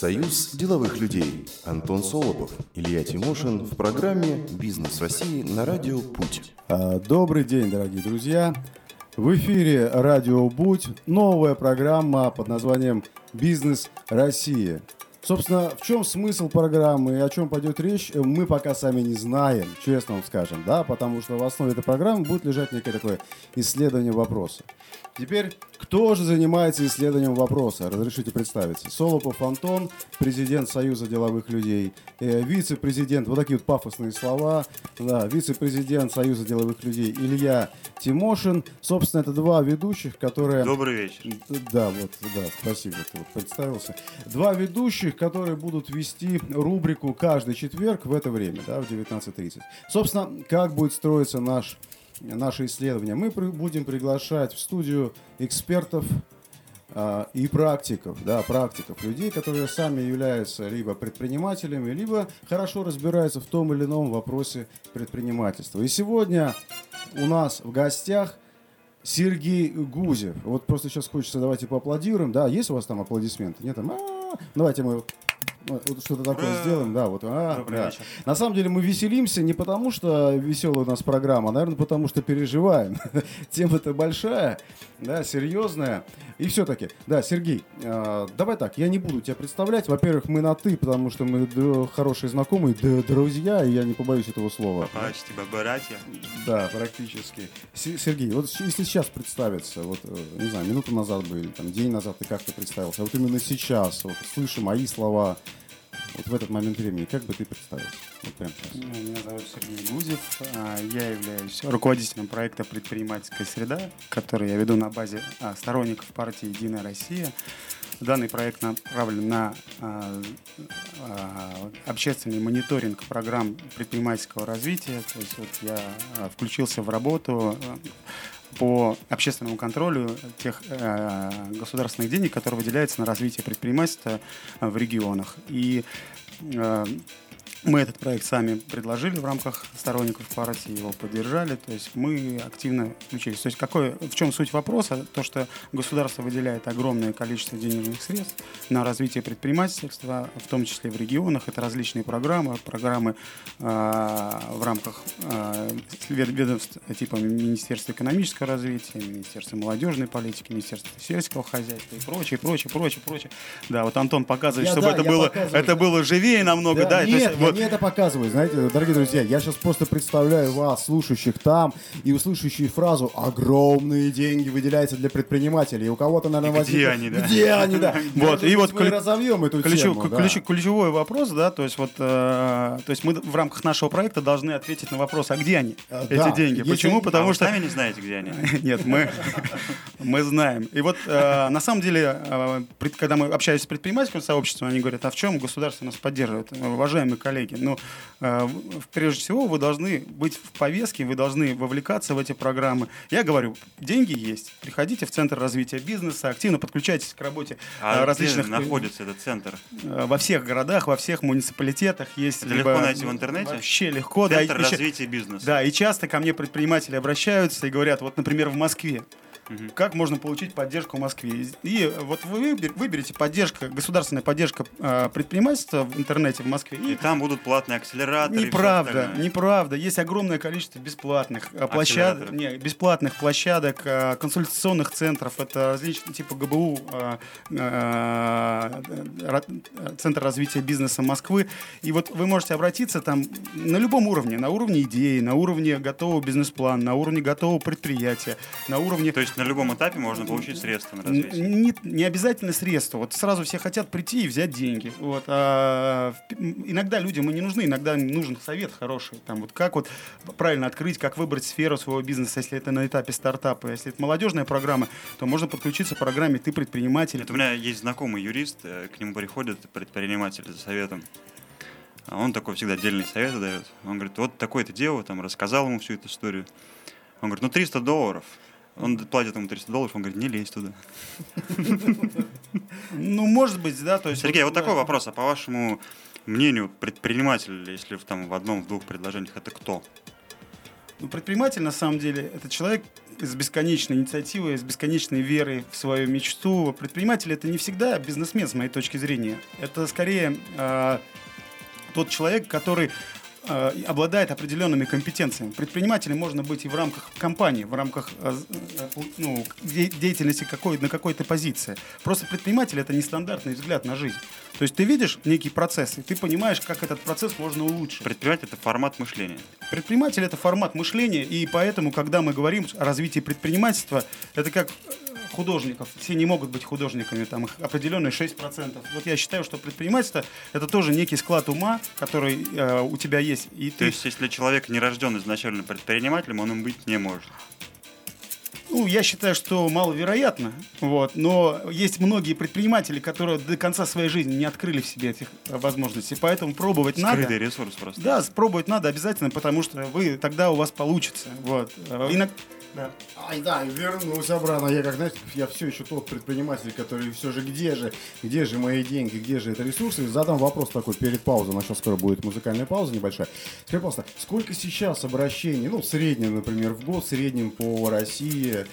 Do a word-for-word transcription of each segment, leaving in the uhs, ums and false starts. Союз деловых людей. Антон Солопов, Илья Тимошин в программе «Бизнес России» на Радио Будь. Добрый день, дорогие друзья. В эфире Радио Будь. Новая программа под названием «Бизнес России». Собственно, в чем смысл программы и о чем пойдет речь, мы пока сами не знаем, честно вам скажем, да, потому что в основе этой программы будет лежать некое такое исследование вопроса. Теперь, кто же занимается исследованием вопроса? Разрешите представиться. Солопов Антон, президент Союза деловых людей, э, вице-президент, вот такие вот пафосные слова, да, вице-президент Союза деловых людей Илья Тимошин. Собственно, это два ведущих, которые... Добрый вечер. Да, вот, да, спасибо, ты вот представился. Два ведущих, которые будут вести рубрику каждый четверг в это время, да, в девятнадцать тридцать. Собственно, как будет строиться наш, наше исследование? Мы при, будем приглашать в студию экспертов а, и практиков, да, практиков, людей, которые сами являются либо предпринимателями, либо хорошо разбираются в том или ином вопросе предпринимательства. И сегодня у нас в гостях Сергей Гузев. Вот просто сейчас хочется, давайте поаплодируем. Да, есть у вас там аплодисменты? Нет, там... Давайте мы вот что-то такое Ура! сделаем. Да, вот. А, да. На самом деле мы веселимся не потому, что веселая у нас программа, а, наверное, потому что переживаем. Тема-то большая, да, серьезная. И все-таки, да, Сергей, э, давай так, я не буду тебя представлять. Во-первых, мы на «ты», потому что мы д- хорошие знакомые, д- друзья, и я не побоюсь этого слова. Почти братья. Да, практически. С- Сергей, вот если сейчас представиться, вот, не знаю, минуту назад бы или там, день назад ты как-то представился, а вот именно сейчас, вот, слышу мои слова, вот в этот момент времени, как бы ты представился? Вот прямо сейчас. Меня зовут Сергей Гузев, я являюсь руководителем проекта «Предпринимательская среда», который я веду на базе сторонников партии «Единая Россия». Данный проект направлен на общественный мониторинг программ предпринимательского развития. То есть вот я включился в работу по общественному контролю тех э, государственных денег, которые выделяются на развитие предпринимательства в регионах. И э, мы этот проект сами предложили в рамках сторонников партии, его поддержали, то есть мы активно включились. То есть какой, в чем суть вопроса? То, что государство выделяет огромное количество денежных средств на развитие предпринимательства, в том числе в регионах. Это различные программы, программы э, в рамках э, ведомств типа Министерства экономического развития, Министерства молодежной политики, Министерства сельского хозяйства и прочее, прочее, прочее, прочее. Да, вот Антон показывает, я, чтобы да, это, было, это было живее намного. Да, да, нет, вот. Мне это показывает, знаете, дорогие друзья, я сейчас просто представляю вас, слушающих там, и услышащие фразу «огромные деньги выделяются для предпринимателей», и у кого-то, наверное, возникнет... Где возник... они, да? Где они, да? Вот, и вот мы ключ... разовьем эту ключ... тему, ключ... Да. Ключ... Ключевой вопрос, да, то есть вот, э... то есть мы в рамках нашего проекта должны ответить на вопрос, а где они, а, эти да. деньги? Если... Почему? Потому а что... Вы сами не знаете, где они. Нет, мы... мы знаем. И вот, э, на самом деле, э, когда мы общаемся с предпринимательским сообществом, они говорят, а в чем государство нас поддерживает? Уважаемые коллеги, ну, э, прежде всего, вы должны быть в повестке, вы должны вовлекаться в эти программы. Я говорю, деньги есть. Приходите в Центр развития бизнеса, активно подключайтесь к работе а различных... А где находится этот центр? Во всех городах, во всех муниципалитетах есть... Это либо... легко найти в интернете? Вообще легко. Центр да, развития и... бизнеса. Да, и часто ко мне предприниматели обращаются и говорят, вот, например, в Москве. Как можно получить поддержку в Москве? И вот вы выберете поддержка, государственная поддержка предпринимательства в интернете в Москве. И, и там будут платные акселераторы. Неправда, неправда. Есть огромное количество бесплатных площадок, не, бесплатных площадок, консультационных центров. Это различные типа ГБУ, Центр развития бизнеса Москвы. И вот вы можете обратиться там на любом уровне. На уровне идеи, на уровне готового бизнес-плана, на уровне готового предприятия, на уровне... На любом этапе можно получить средства на развитие. Не, не обязательно средства. Вот сразу все хотят прийти и взять деньги. Вот. А иногда людям и не нужны, иногда нужен совет хороший. Там, вот, как вот правильно открыть, как выбрать сферу своего бизнеса, если это на этапе стартапа. Если это молодежная программа, то можно подключиться к программе «Ты предприниматель». Вот у меня есть знакомый юрист, к нему приходят предприниматели за советом. Он такой всегда дельный совет дает. Он говорит, вот такое-то дело, там, рассказал ему всю эту историю. Он говорит, ну триста долларов. Он платит ему триста долларов, он говорит, не лезь туда. Ну, может быть, да. То есть Сергей, вот такой вопрос. А по вашему мнению, предприниматель, если в, там, в одном-двух предложениях, это кто? Но предприниматель, на самом деле, это человек с бесконечной инициативой, с бесконечной верой в свою мечту. Предприниматель – это не всегда бизнесмен, с моей точки зрения. Это скорее э, тот человек, который э, обладает определенными компетенциями. Предпринимателем можно быть и в рамках компании, в рамках э, ну, де- деятельности какой, на какой-то позиции. Просто предприниматель – это нестандартный взгляд на жизнь. То есть ты видишь некий процесс, и ты понимаешь, как этот процесс можно улучшить. Предприниматель – это формат мышления. Предприниматель – это формат мышления, и поэтому, когда мы говорим о развитии предпринимательства, это как художников. Все не могут быть художниками, там их определенные шесть процентов. Вот я считаю, что предпринимательство – это тоже некий склад ума, который э, у тебя есть. И ты... То есть если человек не рожден изначально предпринимателем, он им быть не может? Ну, я считаю, что маловероятно, вот, но есть многие предприниматели, которые до конца своей жизни не открыли в себе этих возможностей, поэтому пробовать Скрытый надо. Скрытый ресурс просто. Да, пробовать надо обязательно, потому что вы, тогда у вас получится, вот. Иногда... Да. Ай, да, вернулся обратно. Я как, знаете, я все еще тот предприниматель, который все же где же, где же мои деньги, где же это ресурсы. Задам вопрос такой перед паузой. У нас сейчас скоро будет музыкальная пауза небольшая. Скажи, пожалуйста, сколько сейчас обращений, ну, в среднем, например, в год, в среднем по России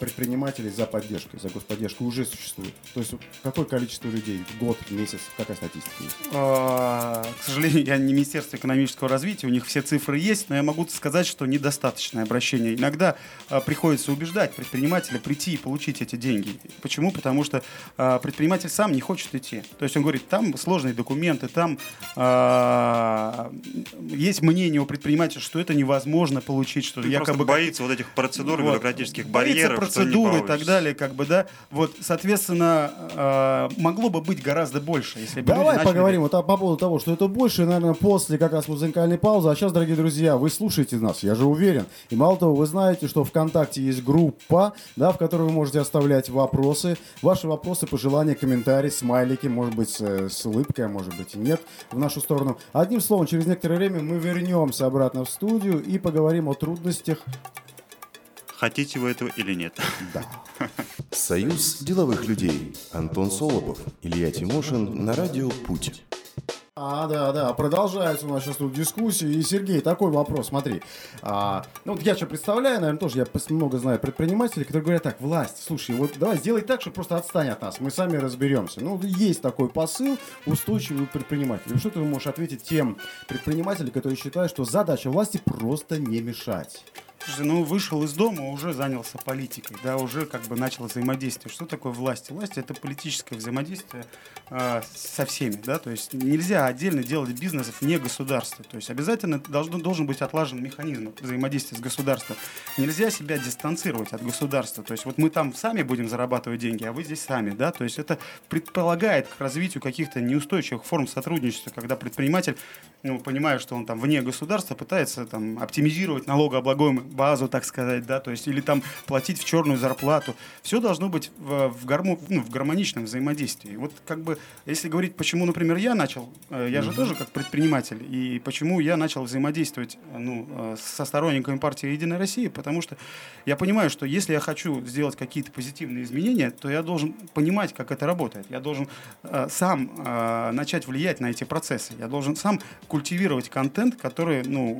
предпринимателей за поддержкой, за господдержку уже существует? То есть какое количество людей в год, в месяц, какая статистика есть? К сожалению, я не Министерство экономического развития, у них все цифры есть, но я могу сказать, что недостаточное обращение. Иногда приходится убеждать предпринимателя прийти и получить эти деньги. Почему? Потому что э, предприниматель сам не хочет идти. То есть он говорит, там сложные документы, там э, есть мнение у предпринимателя, что это невозможно получить. Что он якобы боится вот этих процедур, вот, бюрократических барьеров. Боится процедуры и так далее. Как бы, да? Вот, соответственно, э, могло бы быть гораздо больше. Если бы Давай поговорим вот, а, по поводу того, что это больше, наверное, после как раз музыкальной паузы. А сейчас, дорогие друзья, вы слушаете нас, я же уверен. И мало того, вы знаете, что ВКонтакте есть группа, да, в которой вы можете оставлять вопросы. Ваши вопросы, пожелания, комментарии, смайлики, может быть, с улыбкой, а может быть и нет, в нашу сторону. Одним словом, через некоторое время мы вернемся обратно в студию и поговорим о трудностях. Хотите вы этого или нет? Да. Союз деловых людей. Антон Солопов, Илья Тимошин на радио «Путь». А, да, да, продолжается у нас сейчас тут дискуссия. И, Сергей, такой вопрос, смотри. А, ну, вот я что представляю, наверное, тоже я много знаю предпринимателей, которые говорят так: власть, слушай, вот давай сделай так, что просто отстань от нас, мы сами разберемся. Ну, есть такой посыл устойчивый предприниматель. Что ты можешь ответить тем предпринимателям, которые считают, что задача власти просто не мешать? Ну, вышел из дома, уже занялся политикой, да, уже как бы начал взаимодействие. Что такое власть? Власть – это политическое взаимодействие э, со всеми, да, то есть нельзя отдельно делать бизнес вне государства, то есть обязательно должен, должен быть отлажен механизм взаимодействия с государством. Нельзя себя дистанцировать от государства, то есть вот мы там сами будем зарабатывать деньги, а вы здесь сами, да, то есть это предполагает к развитию каких-то неустойчивых форм сотрудничества, когда предприниматель, ну, понимая, что он там вне государства, пытается там оптимизировать налогооблагаемый базу, так сказать, да, то есть, или там платить в черную зарплату. Все должно быть в, в, гармо, ну, в гармоничном взаимодействии. Вот как бы, если говорить, почему, например, я начал, я же mm-hmm. тоже как предприниматель, и почему я начал взаимодействовать, ну, со сторонниками партии «Единая Россия», потому что я понимаю, что если я хочу сделать какие-то позитивные изменения, то я должен понимать, как это работает. Я должен э, сам э, начать влиять на эти процессы. Я должен сам культивировать контент, который, ну,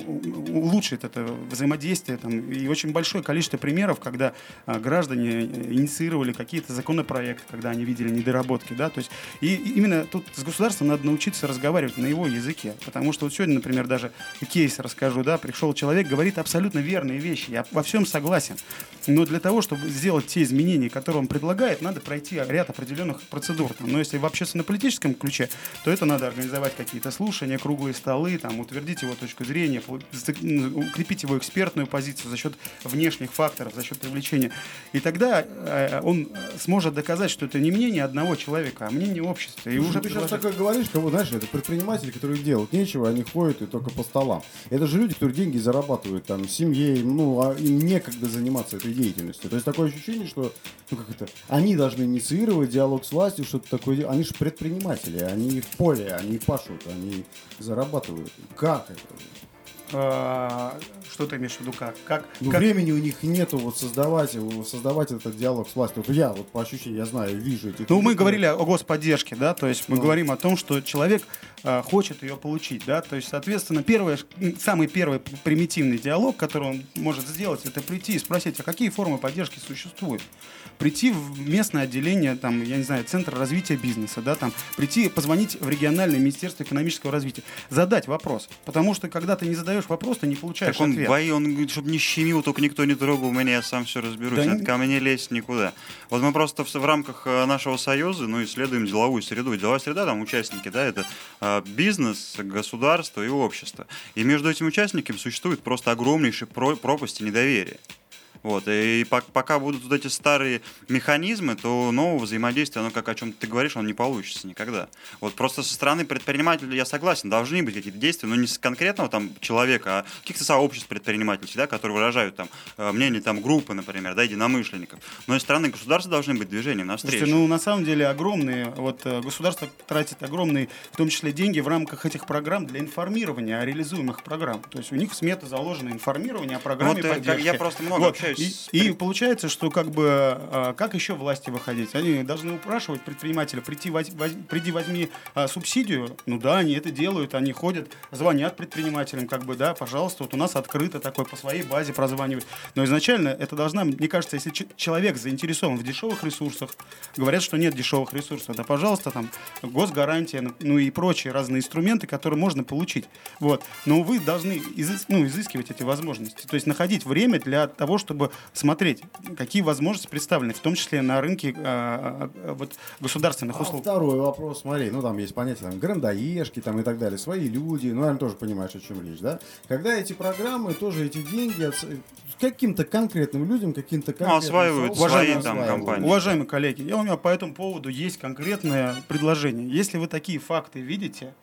улучшит это взаимодействие. И очень большое количество примеров, когда а, граждане инициировали какие-то законопроекты, когда они видели недоработки, да, то есть, и, и именно тут с государством надо научиться разговаривать на его языке, потому что вот сегодня, например, даже кейс расскажу, да, пришел человек, говорит абсолютно верные вещи, я во всем согласен, но для того, чтобы сделать те изменения, которые он предлагает, надо пройти ряд определенных процедур, там, но если в общественно-политическом ключе, то это надо организовать какие-то слушания, круглые столы, там, утвердить его точку зрения, укрепить его экспертную позицию, за счет внешних факторов, за счет привлечения. И тогда э, он сможет доказать, что это не мнение одного человека, а мнение общества. И ну, уже ты сейчас такое говоришь, кого, знаешь, это предприниматели, которые делают нечего, они ходят и только по столам. Это же люди, которые деньги зарабатывают там семьей, ну, а им некогда заниматься этой деятельностью. То есть такое ощущение, что ну, как это, они должны инициировать диалог с властью, что-то такое. Они же предприниматели, они в поле, они пашут, они зарабатывают. Как это? Что ты имеешь в виду, как? как, ну, как... Времени у них нету вот создавать, создавать этот диалог с властью. Вот я вот по ощущениям, я знаю, вижу эти... Ну, мы говорили о господдержке, да, то есть мы ну. говорим о том, что человек э, хочет ее получить, да, то есть, соответственно, первое, самый первый примитивный диалог, который он может сделать, это прийти и спросить, а какие формы поддержки существуют? Прийти в местное отделение, там, я не знаю, Центр развития бизнеса, да, там, прийти, позвонить в региональное министерство экономического развития, задать вопрос, потому что, когда ты не задаешь вопрос, ты не получаешь так он ответ. Бои, он говорит, чтобы не щемил, только никто не трогал меня, я сам все разберусь, да от не... ко мне лезть никуда. Вот мы просто в, в рамках нашего союза, ну, исследуем деловую среду. Деловая среда, там, участники, да, это э, бизнес, государство и общество. И между этими участниками существует просто огромнейшая про- пропасть и недоверие. Вот, и пока будут вот эти старые механизмы, то нового взаимодействия, оно, как о чем ты говоришь, оно не получится никогда. Вот просто со стороны предпринимателя я согласен, должны быть какие-то действия, но не с конкретного там человека, а каких-то сообществ предпринимателей, да, которые выражают там мнение там группы, например, да, единомышленников. Но и со стороны государства должны быть движения навстречу. Слушайте, ну на самом деле огромные, вот государство тратит огромные, в том числе деньги в рамках этих программ для информирования о реализуемых программ. То есть у них в смету заложено информирование о программе вот, поддержки. Я просто много вот. И, и получается, что как бы а, как еще власти выходить? Они должны упрашивать предпринимателя, прийти, воз, воз, приди, возьми а, субсидию. Ну да, они это делают, они ходят, звонят предпринимателям, как бы, да, пожалуйста, вот у нас открыто такое, по своей базе прозванивать. Но изначально это должна, мне кажется, если ч- человек заинтересован в дешевых ресурсах, говорят, что нет дешевых ресурсов, да, пожалуйста, там, госгарантия, ну и прочие разные инструменты, которые можно получить. Вот. Но вы должны изыс- ну, изыскивать эти возможности, то есть находить время для того, чтобы чтобы смотреть, какие возможности представлены, в том числе на рынке э, вот, государственных услуг. А второй вопрос, смотри, ну там есть понятие там, грандоежки там, и так далее, свои люди, ну, наверное, тоже понимаешь, о чем речь, да? Когда эти программы, тоже эти деньги от, каким-то конкретным людям, каким-то конкретным... Ну, осваивают уважаемые, свои там компании. Уважаемые коллеги, я у меня по этому поводу есть конкретное предложение. Если вы такие факты видите...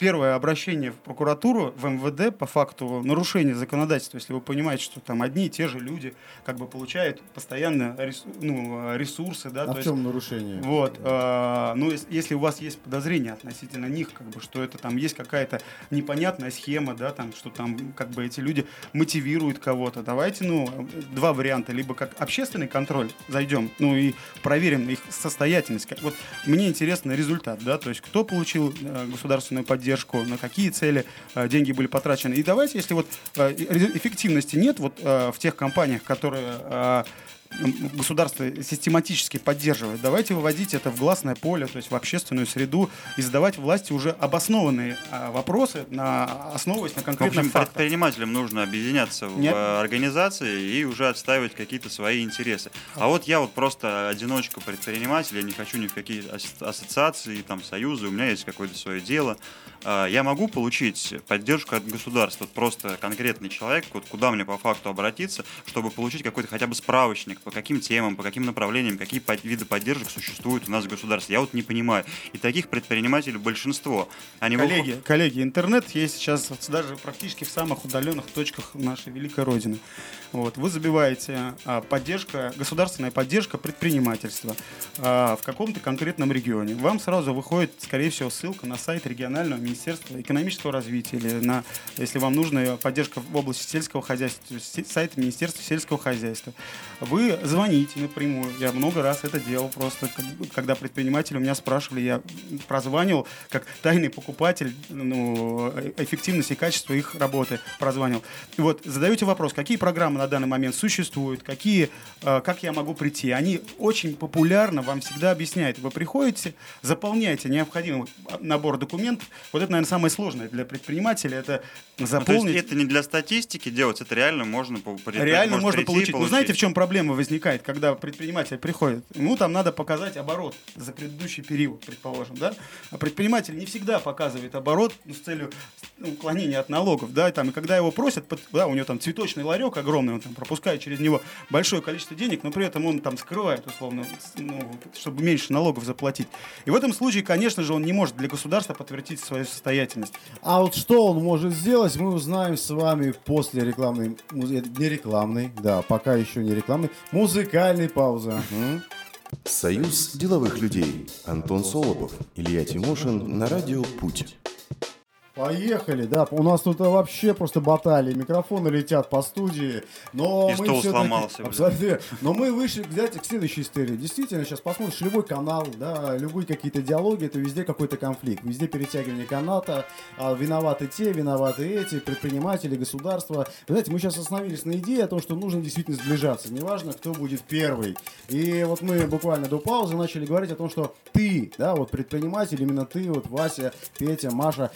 Первое обращение в прокуратуру, в МВД по факту нарушения законодательства, если вы понимаете, что там одни и те же люди как бы получают постоянно ресурс, ну, ресурсы. Да, а то в есть, чем нарушение? Вот, э, ну, если у вас есть подозрения относительно них, как бы, что это там есть какая-то непонятная схема, да, там, что там как бы эти люди мотивируют кого-то, давайте ну, два варианта. Либо как общественный контроль зайдем, ну и проверим их состоятельность. Вот мне интересен результат, да, то есть кто получил э, государственную поддержку, поддержку, на какие цели э, деньги были потрачены. И давайте, если вот э, эффективности нет вот, э, в тех компаниях, которые э, государство систематически поддерживает, давайте выводить это в гласное поле, то есть в общественную среду и задавать власти уже обоснованные э, вопросы, на, основываясь на конкретных фактах. В общем, предпринимателям нужно объединяться в нет? организации и уже отстаивать какие-то свои интересы. А, а вот я вот просто одиночка предприниматель, я не хочу ни в какие ассоциации, там, союзы, у меня есть какое-то свое дело. Я могу получить поддержку от государства, вот просто конкретный человек, вот куда мне по факту обратиться, чтобы получить какой-то хотя бы справочник, по каким темам, по каким направлениям, какие под, виды поддержек существуют у нас в государстве. Я вот не понимаю. И таких предпринимателей большинство. Они коллеги, могут... коллеги, интернет есть сейчас вот даже практически в самых удаленных точках нашей великой Родины. Вот, вы забиваете а, поддержка, государственная поддержка предпринимательства а, в каком-то конкретном регионе. Вам сразу выходит, скорее всего, ссылка на сайт регионального министерства экономического развития или на, если вам нужна поддержка в области сельского хозяйства, сайт Министерства сельского хозяйства. Вы звоните напрямую. Я много раз это делал просто, когда предприниматели у меня спрашивали, я прозванивал как тайный покупатель, ну, эффективность и качество их работы прозванивал. Вот, задаете вопрос, какие программы на данный момент существуют, какие, как я могу прийти. Они очень популярно вам всегда объясняют. Вы приходите, заполняете необходимый набор документов. Вот это, наверное, самое сложное для предпринимателя, это заполнить. Ну, то есть это не для статистики делать, это реально можно прийти. Реально можно получить. Ну, знаете, в чем проблема возникает, когда предприниматель приходит? Ну, там надо показать оборот за предыдущий период, предположим, да? А предприниматель не всегда показывает оборот, ну, с целью уклонения от налогов, да? И, там, и когда его просят, под... да, у него там цветочный ларек огромный, он там пропускает через него большое количество денег, но при этом он там скрывает, условно, ну, чтобы меньше налогов заплатить. И в этом случае, конечно же, он не может для государства подтвердить свою состоятельность. А вот что он может сделать, мы узнаем с вами после рекламной, не рекламной, да, пока еще не рекламной, музыкальной паузы. Союз деловых людей. Антон Солопов, Илья Тимошин на радио «Путь». Поехали, да. У нас тут вообще просто баталии. Микрофоны летят по студии. Но и мы стол сломался. Абсолютно. Но мы вышли, кстати, к следующей истории. Действительно, сейчас посмотришь любой канал, да, любые какие-то диалоги, это везде какой-то конфликт. Везде перетягивание каната. Виноваты те, виноваты эти, предприниматели, государство. Вы знаете, мы сейчас остановились на идее о том, что нужно действительно сближаться. Неважно, кто будет первый. И вот мы буквально до паузы начали говорить о том, что ты, да, вот предприниматель, именно ты, вот Вася, Петя, Маша,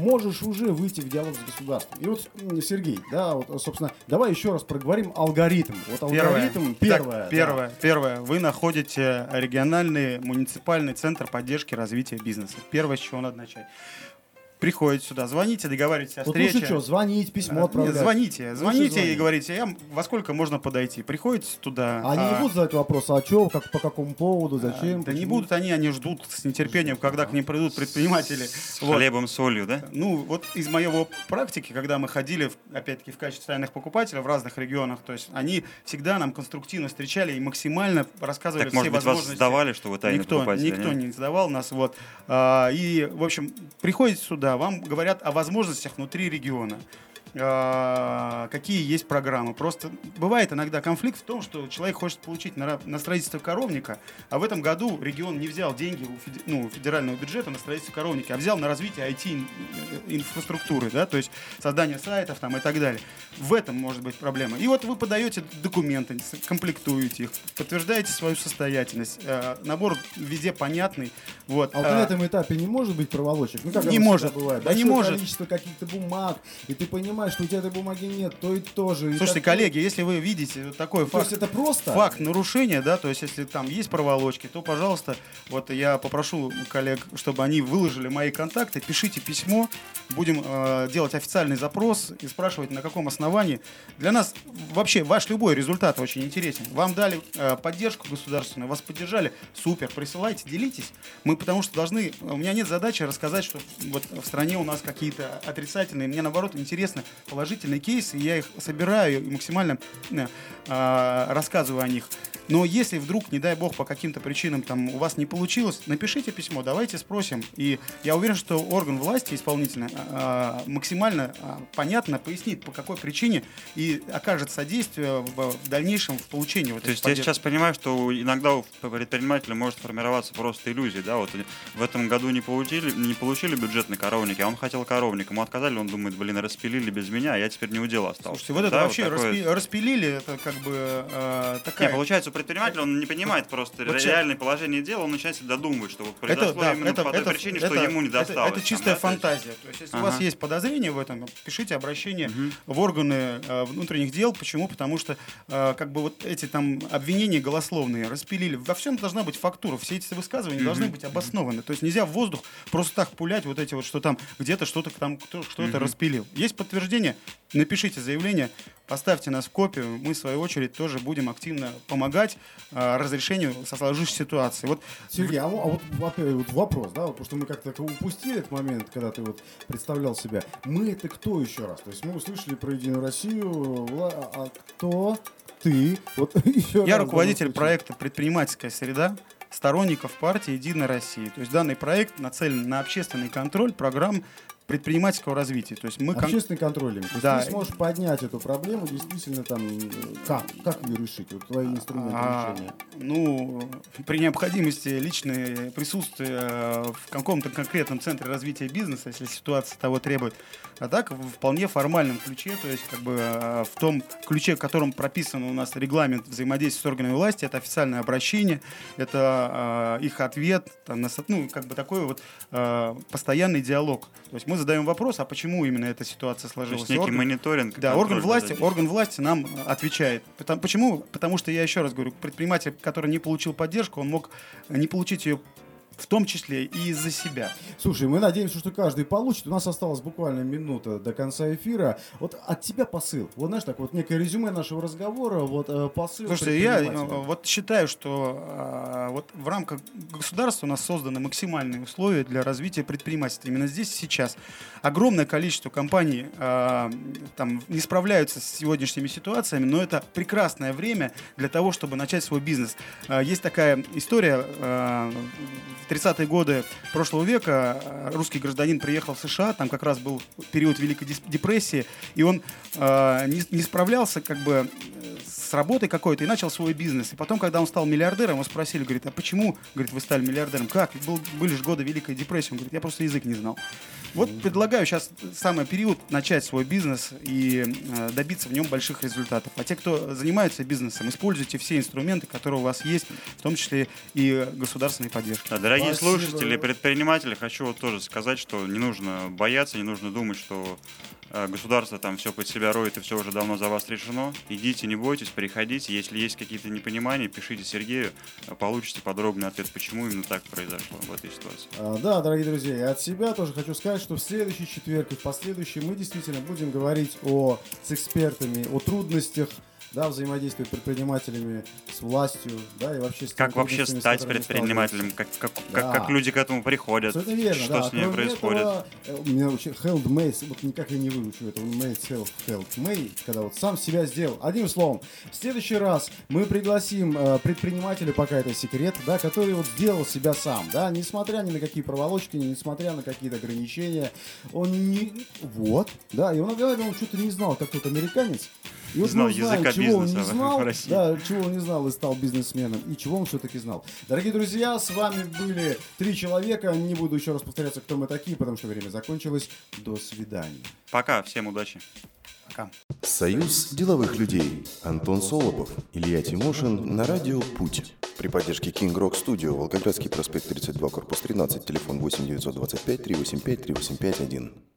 можешь уже выйти в диалог с государством. И вот, Сергей, да, вот, собственно, давай еще раз проговорим алгоритм. Вот алгоритм первое. Первое, так, первое, да. первое. Вы находите региональный муниципальный центр поддержки развития бизнеса. Первое, с чего надо начать. Приходите сюда, звоните, договаривайтесь о встрече. Вот лучше что, звонить, письмо отправлять. Нет, звоните, звоните звонить. И говорите, я, во сколько можно подойти. Приходите туда. Они а... не будут задать вопрос, а что, как, по какому поводу, зачем? А, да не будут они, они ждут с нетерпением, когда к ним придут предприниматели. С вот. Хлебом, солью, да? Ну, вот из моей практики, когда мы ходили, опять-таки, в качестве тайных покупателей в разных регионах, то есть они всегда нам конструктивно встречали и максимально рассказывали так, все может быть, возможности. Вас сдавали, что вы тайные покупатели? Никто не сдавал нас. Вот. А, и, в общем, приходите сюда, вам говорят о возможностях внутри региона, какие есть программы. Просто бывает иногда конфликт в том, что человек хочет получить на, на строительство коровника, а в этом году регион не взял деньги у феди, ну, федерального бюджета на строительство коровника, а взял на развитие ай ти-инфраструктуры, да, то есть создание сайтов там, и так далее. В этом может быть проблема. И вот вы подаете документы, комплектуете их, подтверждаете свою состоятельность. Набор везде понятный. Вот. А вот на этом этапе не может быть проволочек? Ну, как не может. Бывает? Да не может. Количество каких-то бумаг, и ты понимаешь, что у тебя этой бумаги нет, то и тоже. Слушайте, и так... коллеги, если вы видите вот такой то факт, это просто? Факт нарушения, да, то есть если там есть проволочки, то, пожалуйста, вот я попрошу коллег, чтобы они выложили мои контакты, пишите письмо, будем э, делать официальный запрос и спрашивать, на каком основании. Для нас вообще ваш любой результат очень интересен. Вам дали э, поддержку государственную, вас поддержали, супер, присылайте, делитесь. Мы потому что должны, у меня нет задачи рассказать, что вот в стране у нас какие-то отрицательные, мне наоборот интересно положительные кейсы, я их собираю и максимально э, рассказываю о них. Но если вдруг, не дай бог, по каким-то причинам там у вас не получилось, напишите письмо, давайте спросим. И я уверен, что орган власти исполнительный э, максимально э, понятно пояснит, по какой причине, и окажет содействие в, в дальнейшем в получении. Вот. То есть поддержки. Я сейчас понимаю, что иногда у предпринимателя может формироваться просто иллюзия. Да? Вот в этом году не получили, не получили бюджет на коровники, а он хотел коровник. Ему отказали, он думает, блин, распилили без меня, а я теперь не у дела остался. Слушайте, вот это да, вообще вот такое... распи- распилили, это как бы э, такая... Не, получается, предприниматель, он не понимает просто вот реальное сейчас... положение дела, он начинает додумывать, что вот произошло это, именно это, по той это, причине, это, что это, ему не досталось. Это, это чистая там, да, фантазия. То есть, если ага. у вас есть подозрения в этом, пишите обращение угу. в органы э, внутренних дел. Почему? Потому что э, как бы вот эти там обвинения голословные распилили. Во всем должна быть фактура. Все эти высказывания угу. должны быть обоснованы. Угу. То есть нельзя в воздух просто так пулять вот эти вот, что там где-то что-то там кто, что-то угу. распилил. Есть подтверждение? Напишите заявление, поставьте нас в копию, мы, в свою очередь, тоже будем активно помогать э, разрешению сложившейся ситуации. Вот... Сергей, а, а вот, вот вопрос, да, вот, потому что мы как-то упустили этот момент, когда ты вот представлял себя. Мы это кто еще раз? То есть мы услышали про Единую Россию, а кто ты? Вот, еще Я раз, руководитель проекта «Предпринимательская среда», сторонников партии «Единая Россия». То есть данный проект нацелен на общественный контроль программ предпринимательского развития. То есть мы общественный кон... контроль. Да. Ты сможешь поднять эту проблему, действительно, там как, как ее решить? Вот твои инструменты а, решения. Ну, при необходимости личное присутствие в каком-то конкретном центре развития бизнеса, если ситуация того требует. А так в вполне формальном ключе, то есть как бы в том ключе, в котором прописан у нас регламент взаимодействия с органами власти, это официальное обращение, это э, их ответ, там, ну, как бы такой вот э, постоянный диалог. То есть мы задаем вопрос, а почему именно эта ситуация сложилась. То есть некий орган, мониторинг. Да, орган власти, орган власти нам отвечает. Потому, почему? Потому что, я еще раз говорю, предприниматель, который не получил поддержку, он мог не получить ее в том числе и из-за себя. Слушай, мы надеемся, что каждый получит. У нас осталась буквально минута до конца эфира. Вот от тебя посыл. Вот знаешь, так вот некое резюме нашего разговора, вот посыл. Слушай, я вот считаю, что вот в рамках государства у нас созданы максимальные условия для развития предпринимательства. Именно здесь и сейчас. Огромное количество компаний там не справляются с сегодняшними ситуациями, но это прекрасное время для того, чтобы начать свой бизнес. Есть такая история... тридцатые годы прошлого века русский гражданин приехал в США, там как раз был период Великой депрессии, и он э, не, не справлялся как бы с работой какой-то и начал свой бизнес. И потом, когда он стал миллиардером, его спросили, говорит, а почему, говорит, вы стали миллиардером? Как? Был, были же годы Великой депрессии. Он говорит, я просто язык не знал. Вот предлагаю сейчас самый период начать свой бизнес и э, добиться в нем больших результатов. А те, кто занимается бизнесом, используйте все инструменты, которые у вас есть, в том числе и государственные поддержки. Да, дорогие Спасибо. слушатели, предприниматели, хочу вот тоже сказать, что не нужно бояться, не нужно думать, что государство там все под себя роет и все уже давно за вас решено. Идите, не бойтесь, приходите. Если есть какие-то непонимания, пишите Сергею, получите подробный ответ, почему именно так произошло в этой ситуации. А, да, дорогие друзья, и от себя тоже хочу сказать, что в следующий четверг и в последующий мы действительно будем говорить о, с экспертами о трудностях, да, взаимодействия предпринимателями с властью, да, и вообще с как вообще стать предпринимателем, как, как, да. как, как люди к этому приходят, это верно, что да. с ними Кроме происходит. Этого, у меня Handmade, вот никак я не выучу это, Handmade, когда вот сам себя сделал. Одним словом, в следующий раз мы пригласим э, предпринимателя, пока это секрет, да, который вот сделал себя сам, да, несмотря ни на какие проволочки, несмотря на какие-то ограничения, он не... Вот, да, и он, наверное, он что-то не знал, как тот американец. И не вот знал языка бизнеса в России. Да, чего он не знал и стал бизнесменом, и чего он все-таки знал. Дорогие друзья, с вами были три человека. Не буду еще раз повторяться, кто мы такие, потому что время закончилось. До свидания. Пока, всем удачи. Пока. Союз деловых людей. Антон Солопов, Илья Тимошин на радио «Путь». При поддержке King Rock Studio, Волгоградский проспект тридцать два, корпус тринадцать, телефон восемь девятьсот двадцать пять триста восемьдесят пять тридцать восемь пятьдесят один.